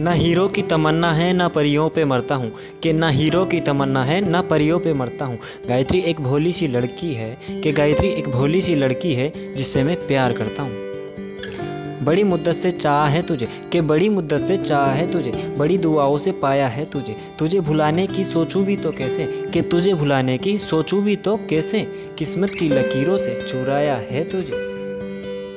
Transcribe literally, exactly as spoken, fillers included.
ना हीरो की तमन्ना है ना परियों पे मरता हूँ कि ना हीरो की तमन्ना है ना परियों पे मरता हूँ। गायत्री एक भोली सी लड़की है कि गायत्री एक भोली सी लड़की है जिससे मैं प्यार करता हूँ। बड़ी मुद्दत से चाह है तुझे कि बड़ी मुद्दत से चाह है तुझे, बड़ी दुआओं से पाया है तुझे, तुझे भुलाने की सोचूँ भी तो कैसे कि तुझे भुलाने की सोचूँ भी तो कैसे, किस्मत की लकीरों से चुराया है तुझे।